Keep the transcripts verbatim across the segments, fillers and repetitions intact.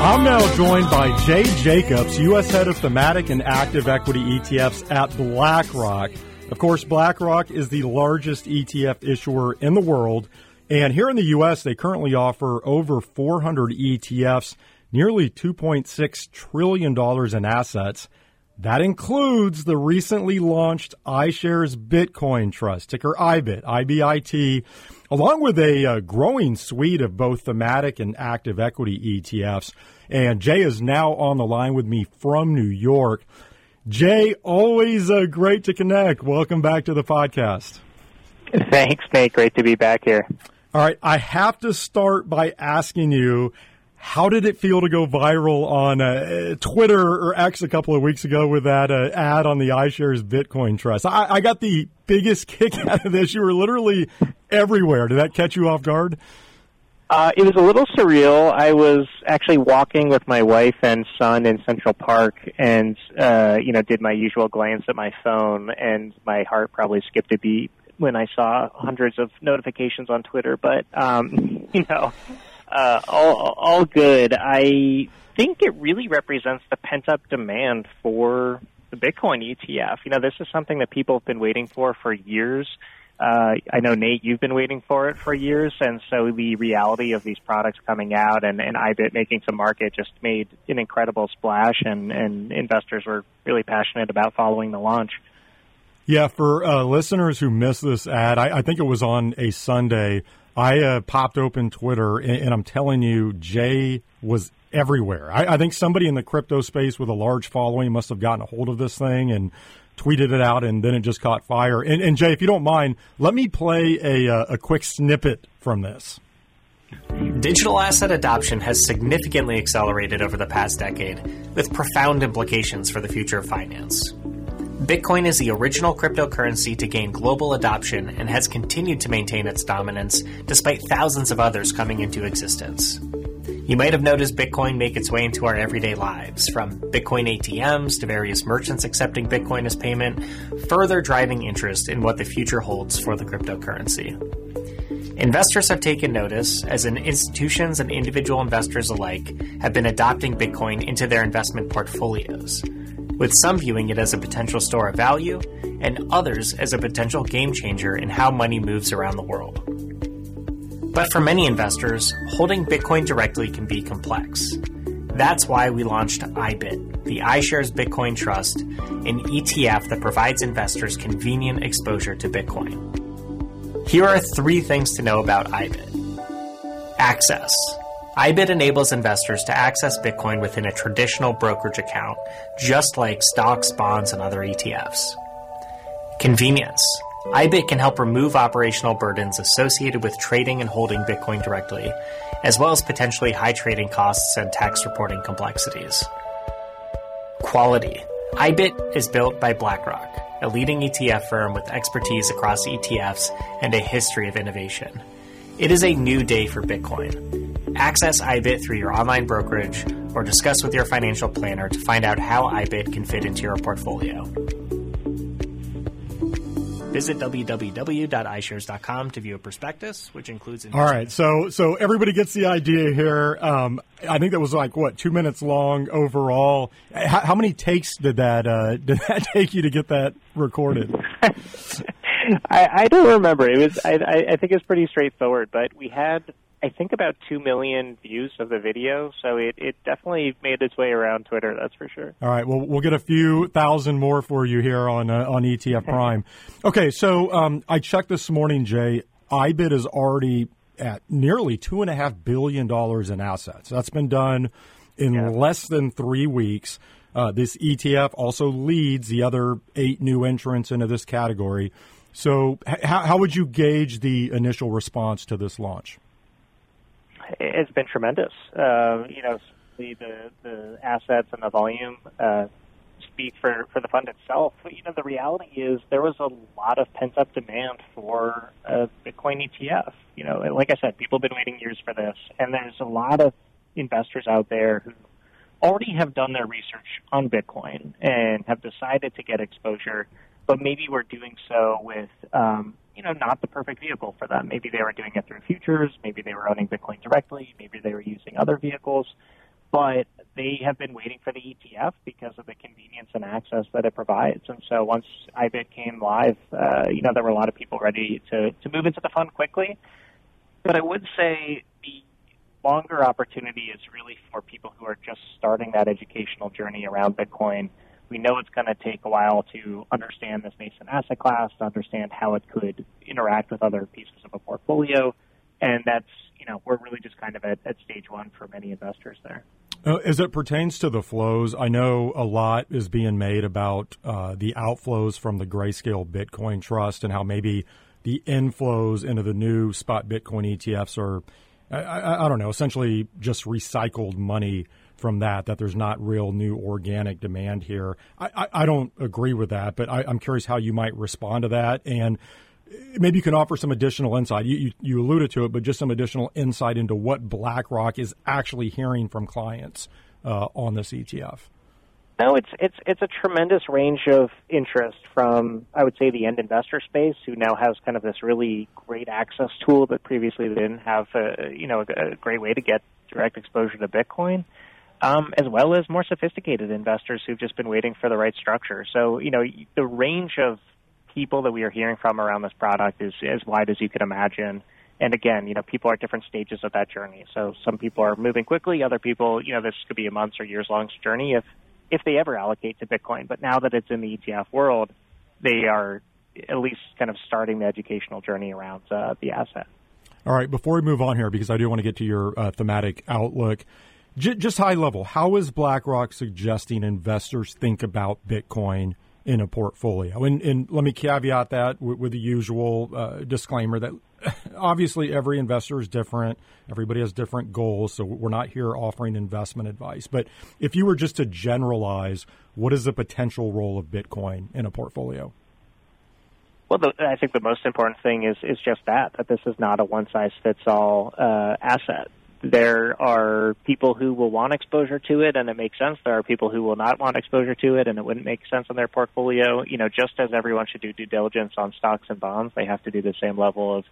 I'm now joined by Jay Jacobs, U S Head of Thematic and Active Equity E T Fs at BlackRock. Of course, BlackRock is the largest E T F issuer in the world. And here in the U S, they currently offer over four hundred E T Fs, nearly two point six trillion dollars in assets. That includes the recently launched iShares Bitcoin Trust, ticker I B I T, I B I T, along with a uh, growing suite of both thematic and active equity E T Fs. And Jay is now on the line with me from New York. Jay, always uh, great to connect. Welcome back to the podcast. Thanks, Nate. Great to be back here. All right. I have to start by asking you, how did it feel to go viral on uh, Twitter or X a couple of weeks ago with that uh, ad on the iShares Bitcoin Trust? I, I got the biggest kick out of this. You were literally everywhere. Did that catch you off guard? Uh, it was a little surreal. I was actually walking with my wife and son in Central Park and, uh, you know, did my usual glance at my phone, and my heart probably skipped a beat when I saw hundreds of notifications on Twitter. But, um, you know... Uh, all, all good. I think it really represents the pent-up demand for the Bitcoin E T F. You know, this is something that people have been waiting for for years. Uh, I know, Nate, you've been waiting for it for years, and so the reality of these products coming out and, and I B I T making some market just made an incredible splash, and, and investors were really passionate about following the launch. Yeah, for uh, listeners who missed this ad, I, I think it was on a Sunday. I uh, popped open Twitter, and, and I'm telling you, Jay was everywhere. I, I think somebody in the crypto space with a large following must have gotten a hold of this thing and tweeted it out, and then it just caught fire. And, and Jay, if you don't mind, let me play a, uh, a quick snippet from this. Digital asset adoption has significantly accelerated over the past decade, with profound implications for the future of finance. Bitcoin is the original cryptocurrency to gain global adoption and has continued to maintain its dominance despite thousands of others coming into existence. You might have noticed Bitcoin make its way into our everyday lives, from Bitcoin A T Ms to various merchants accepting Bitcoin as payment, further driving interest in what the future holds for the cryptocurrency. Investors have taken notice, as in institutions and individual investors alike have been adopting Bitcoin into their investment portfolios, with some viewing it as a potential store of value and others as a potential game changer in how money moves around the world. But for many investors, holding Bitcoin directly can be complex. That's why we launched I B I T, the iShares Bitcoin Trust, an E T F that provides investors convenient exposure to Bitcoin. Here are three things to know about I B I T. Access. I B I T enables investors to access Bitcoin within a traditional brokerage account, just like stocks, bonds, and other E T Fs. Convenience. I B I T can help remove operational burdens associated with trading and holding Bitcoin directly, as well as potentially high trading costs and tax reporting complexities. Quality. I B I T is built by BlackRock, a leading E T F firm with expertise across E T Fs and a history of innovation. It is a new day for Bitcoin. Access I B I T through your online brokerage or discuss with your financial planner to find out how I B I T can fit into your portfolio. Visit w w w dot i shares dot com to view a prospectus, which includes... All right, so so everybody gets the idea here. Um, I think that was like, what, two minutes long overall. How, how many takes did that uh, did that take you to get that recorded? I, I don't remember. It was. I, I think it's pretty straightforward, but we had... I think about two million views of the video, so it, it definitely made its way around Twitter, that's for sure. All right, well, we'll get a few thousand more for you here on uh, on E T F Prime. Okay, so um, I checked this morning, Jay. I B I T is already at nearly two point five billion dollars in assets. That's been done in yeah. less than three weeks. Uh, this E T F also leads the other eight new entrants into this category. So h- how would you gauge the initial response to this launch? It's been tremendous. Uh, you know, the, the the assets and the volume uh, speak for, for the fund itself. But, you know, the reality is there was a lot of pent-up demand for a Bitcoin E T F. You know, like I said, people have been waiting years for this. And there's a lot of investors out there who already have done their research on Bitcoin and have decided to get exposure, but maybe we're doing so with um, – you know, not the perfect vehicle for them. Maybe they were doing it through futures. Maybe they were owning Bitcoin directly. Maybe they were using other vehicles. but they have been waiting for the E T F because of the convenience and access that it provides. And so once I B I T came live, uh, you know, there were a lot of people ready to, to move into the fund quickly. But I would say the longer opportunity is really for people who are just starting that educational journey around Bitcoin. We know it's going to take a while to understand this nascent asset class, to understand how it could interact with other pieces of a portfolio. And that's, you know, we're really just kind of at, at stage one for many investors there. Uh, as it pertains to the flows, I know a lot is being made about uh, the outflows from the Grayscale Bitcoin Trust and how maybe the inflows into the new spot Bitcoin E T Fs are, I, I, I don't know, essentially just recycled money from that, that there's not real new organic demand here. I, I, I don't agree with that, but I, I'm curious how you might respond to that. And maybe you can offer some additional insight. You, you, you alluded to it, but just some additional insight into what BlackRock is actually hearing from clients uh, on this E T F. No, it's it's it's a tremendous range of interest from, I would say, the end investor space, who now has kind of this really great access tool that previously they didn't have, a, you know, a great way to get direct exposure to Bitcoin, um, as well as more sophisticated investors who've just been waiting for the right structure. So, you know, the range of people that we are hearing from around this product is as wide as you could imagine. And again, you know, people are at different stages of that journey. So some people are moving quickly. Other people, you know, this could be a months or years long journey if, if they ever allocate to Bitcoin. But now that it's in the E T F world, they are at least kind of starting the educational journey around uh, the asset. All right. Before we move on here, because I do want to get to your uh, thematic outlook, j- just high level, how is BlackRock suggesting investors think about Bitcoin in a portfolio? And, and let me caveat that with, with the usual uh, disclaimer that obviously every investor is different. Everybody has different goals. So we're not here offering investment advice. But if you were just to generalize, what is the potential role of Bitcoin in a portfolio? Well, the, I think the most important thing is, is just that, that this is not a one-size-fits-all uh, asset. There are people who will want exposure to it, and it makes sense. There are people who will not want exposure to it, and it wouldn't make sense in their portfolio. You know, just as everyone should do due diligence on stocks and bonds, they have to do the same level of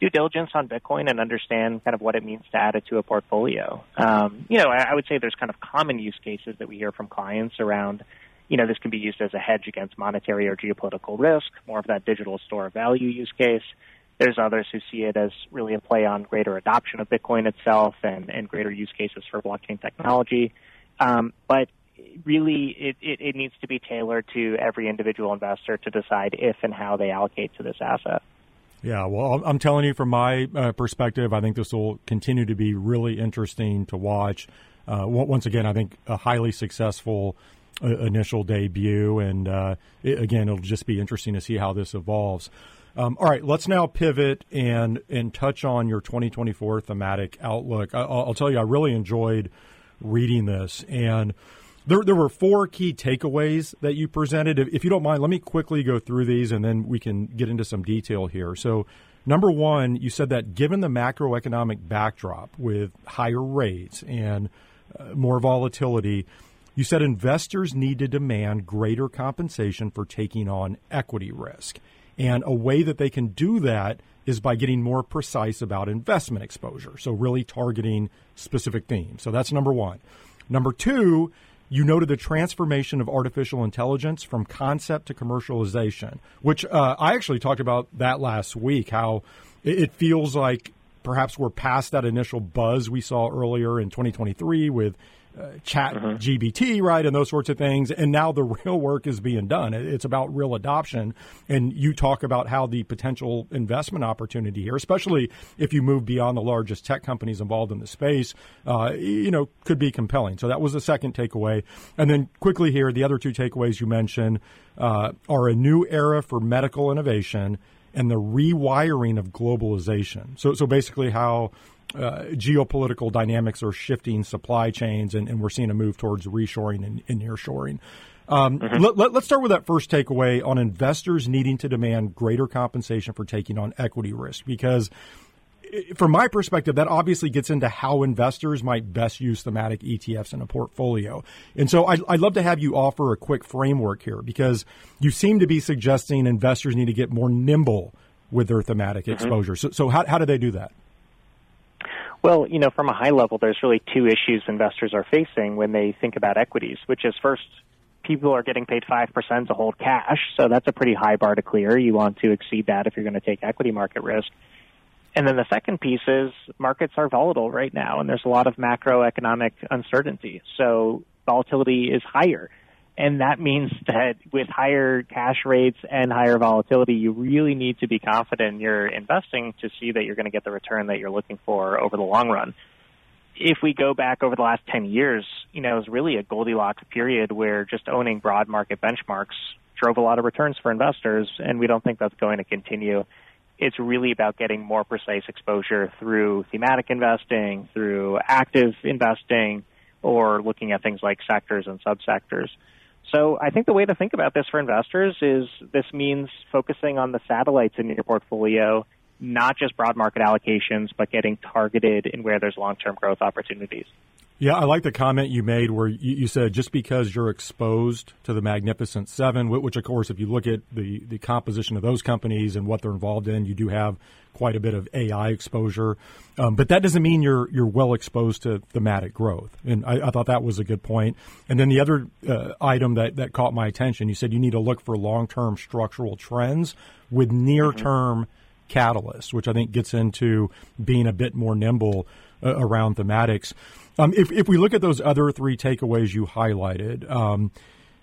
due diligence on Bitcoin and understand kind of what it means to add it to a portfolio. Um, you know, I, I would say there's kind of common use cases that we hear from clients around, you know, this can be used as a hedge against monetary or geopolitical risk, more of that digital store of value use case. There's others who see it as really a play on greater adoption of Bitcoin itself and, and greater use cases for blockchain technology. Um, but really, it, it, it needs to be tailored to every individual investor to decide if and how they allocate to this asset. Yeah, well, I'm telling you, from my uh, perspective, I think this will continue to be really interesting to watch. Uh, once again, I think a highly successful uh, initial debut. And uh, it, again, it'll just be interesting to see how this evolves. Um, all right, let's now pivot and and touch on your twenty twenty-four thematic outlook. I, I'll tell you, I really enjoyed reading this. And there there were four key takeaways that you presented. If, if you don't mind, let me quickly go through these, and then we can get into some detail here. So number one, you said that given the macroeconomic backdrop with higher rates and uh, more volatility, you said investors need to demand greater compensation for taking on equity risk. And a way that they can do that is by getting more precise about investment exposure, so really targeting specific themes. So that's number one. Number two, you noted the transformation of artificial intelligence from concept to commercialization, which uh, I actually talked about that last week, how it feels like perhaps we're past that initial buzz we saw earlier in twenty twenty-three with uh, chat uh-huh. G B T, right, and those sorts of things. And now the real work is being done. It's about real adoption. And you talk about how the potential investment opportunity here, especially if you move beyond the largest tech companies involved in the space, uh, you know, could be compelling. So that was the second takeaway. And then quickly here, the other two takeaways you mentioned uh, are a new era for medical innovation and the rewiring of globalization. So so basically how uh, geopolitical dynamics are shifting supply chains, and, and we're seeing a move towards reshoring and, and nearshoring. Um, mm-hmm. let, let, let's start with that first takeaway on investors needing to demand greater compensation for taking on equity risk, because from my perspective, that obviously gets into how investors might best use thematic E T Fs in a portfolio. And so I'd, I'd love to have you offer a quick framework here, because you seem to be suggesting investors need to get more nimble with their thematic mm-hmm. exposure. So, so how, how do they do that? Well, you know, from a high level, there's really two issues investors are facing when they think about equities, which is first, people are getting paid five percent to hold cash, so that's a pretty high bar to clear. You want to exceed that if you're going to take equity market risk. And then the second piece is markets are volatile right now, and there's a lot of macroeconomic uncertainty. So volatility is higher, and that means that with higher cash rates and higher volatility, you really need to be confident in your investing to see that you're going to get the return that you're looking for over the long run. If we go back over the last ten years, you know, it was really a Goldilocks period where just owning broad market benchmarks drove a lot of returns for investors, and we don't think that's going to continue. It's really about getting more precise exposure through thematic investing, through active investing, or looking at things like sectors and subsectors. So I think the way to think about this for investors is this means focusing on the satellites in your portfolio, not just broad market allocations, but getting targeted in where there's long-term growth opportunities. Yeah, I like the comment you made where you said just because you're exposed to the Magnificent Seven, which, of course, if you look at the, the composition of those companies and what they're involved in, you do have quite a bit of A I exposure. Um, but that doesn't mean you're you're well exposed to thematic growth. And I, I thought that was a good point. And then the other uh, item that, that caught my attention, you said you need to look for long-term structural trends with near-term mm-hmm. catalysts, which I think gets into being a bit more nimble uh, around thematics. Um, if, if we look at those other three takeaways you highlighted, um,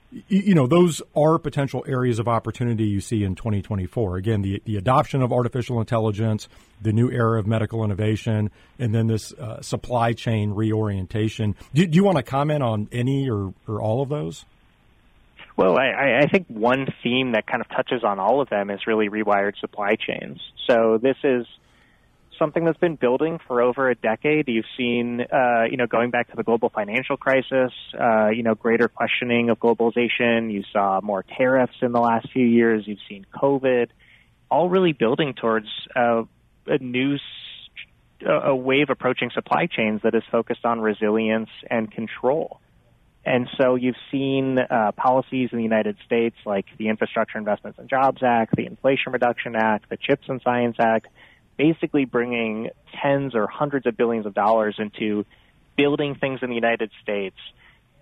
you, you know, those are potential areas of opportunity you see in twenty twenty-four. Again, the, the adoption of artificial intelligence, the new era of medical innovation, and then this uh, supply chain reorientation. Do, do you want to comment on any or, or all of those? Well, I, I think one theme that kind of touches on all of them is really rewired supply chains. So this is something that's been building for over a decade. You've seen, uh, you know, going back to the global financial crisis, uh, you know, greater questioning of globalization. You saw more tariffs in the last few years. You've seen COVID, all really building towards uh, a new a wave approaching supply chains that is focused on resilience and control. And so you've seen uh, policies in the United States like the Infrastructure Investments and Jobs Act, the Inflation Reduction Act, the Chips and Science Act, basically bringing tens or hundreds of billions of dollars into building things in the United States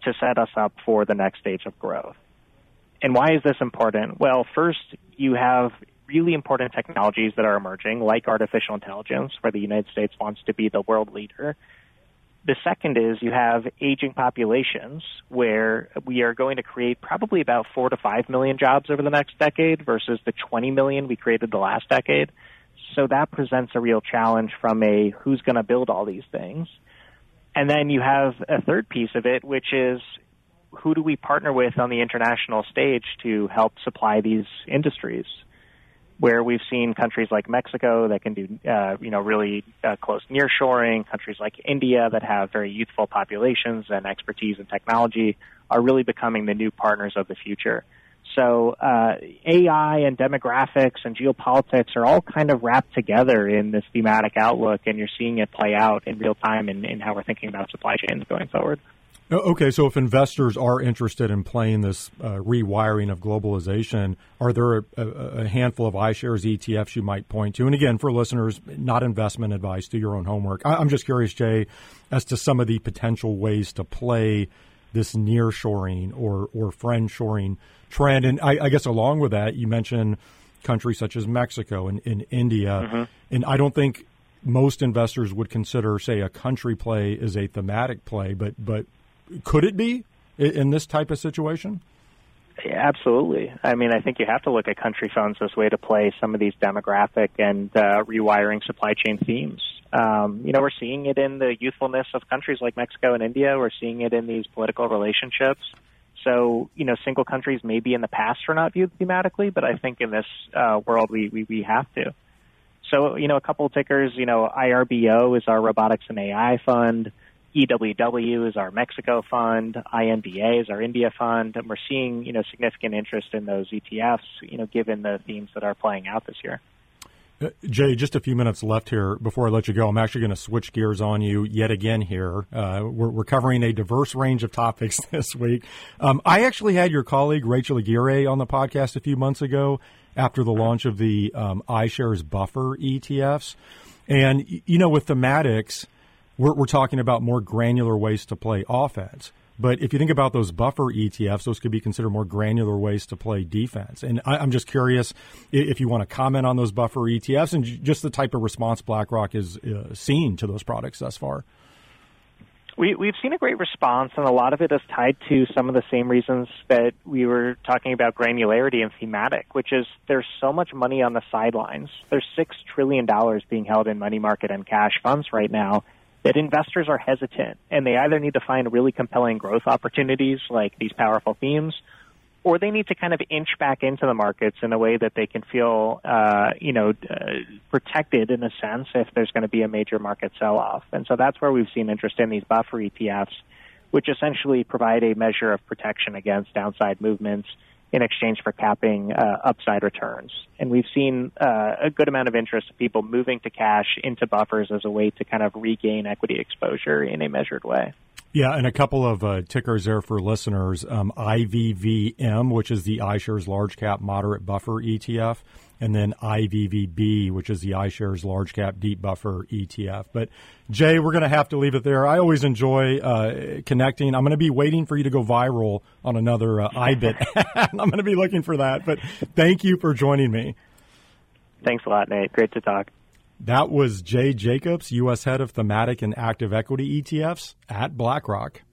to set us up for the next stage of growth. And why is this important? Well, first, you have really important technologies that are emerging, like artificial intelligence, where the United States wants to be the world leader. The second is you have aging populations where we are going to create probably about four to five million jobs over the next decade versus the twenty million we created the last decade. So that presents a real challenge from a who's going to build all these things. And then you have a third piece of it, which is who do we partner with on the international stage to help supply these industries, where we've seen countries like Mexico that can do, uh, you know, really uh, close nearshoring, countries like India that have very youthful populations and expertise in technology are really becoming the new partners of the future. So uh, A I and demographics and geopolitics are all kind of wrapped together in this thematic outlook, and you're seeing it play out in real time in, in how we're thinking about supply chains going forward. Okay, so if investors are interested in playing this uh, rewiring of globalization, are there a, a handful of iShares E T Fs you might point to? And again, for listeners, not investment advice, do your own homework. I, I'm just curious, Jay, as to some of the potential ways to play this nearshoring or, or friendshoring trend. And I, I guess along with that, you mentioned countries such as Mexico and, and India, mm-hmm. and I don't think most investors would consider, say, a country play as a thematic play, but but could it be in this type of situation? Yeah, absolutely. I mean, I think you have to look at country funds as a way to play some of these demographic and uh, rewiring supply chain themes. Um, you know, we're seeing it in the youthfulness of countries like Mexico and India. We're seeing it in these political relationships. So, you know, single countries maybe in the past are not viewed thematically, but I think in this uh, world we, we, we have to. So, you know, a couple of tickers, you know, I R B O is our robotics and A I fund. E W W is our Mexico fund, I N B A is our India fund, and we're seeing, you know, significant interest in those E T Fs, you know, given the themes that are playing out this year. Uh, Jay, just a few minutes left here before I let you go. I'm actually going to switch gears on you yet again here. Uh, we're, we're covering a diverse range of topics this week. Um, I actually had your colleague, Rachel Aguirre, on the podcast a few months ago after the launch of the um, iShares Buffer E T Fs. And, you know, with thematics, we're, we're talking about more granular ways to play offense. But if you think about those buffer E T Fs, those could be considered more granular ways to play defense. And I, I'm just curious if you want to comment on those buffer E T Fs and just the type of response BlackRock is uh, seeing to those products thus far. We, we've seen a great response, and a lot of it is tied to some of the same reasons that we were talking about granularity and thematic, which is there's so much money on the sidelines. There's six trillion dollars being held in money market and cash funds right now that investors are hesitant, and they either need to find really compelling growth opportunities like these powerful themes, or they need to kind of inch back into the markets in a way that they can feel, uh, you know, uh, protected in a sense if there's going to be a major market sell-off. And so that's where we've seen interest in these buffer E T Fs, which essentially provide a measure of protection against downside movements in exchange for capping uh, upside returns. And we've seen uh, a good amount of interest of people moving to cash into buffers as a way to kind of regain equity exposure in a measured way. Yeah, and a couple of uh, tickers there for listeners. Um, I V V M, which is the iShares Large Cap Moderate Buffer E T F, and then I V V B, which is the iShares Large Cap Deep Buffer E T F. But, Jay, we're going to have to leave it there. I always enjoy uh, connecting. I'm going to be waiting for you to go viral on another uh, I B I T. I'm going to be looking for that. But thank you for joining me. Thanks a lot, Nate. Great to talk. That was Jay Jacobs, U S Head of Thematic and Active Equity E T Fs at BlackRock.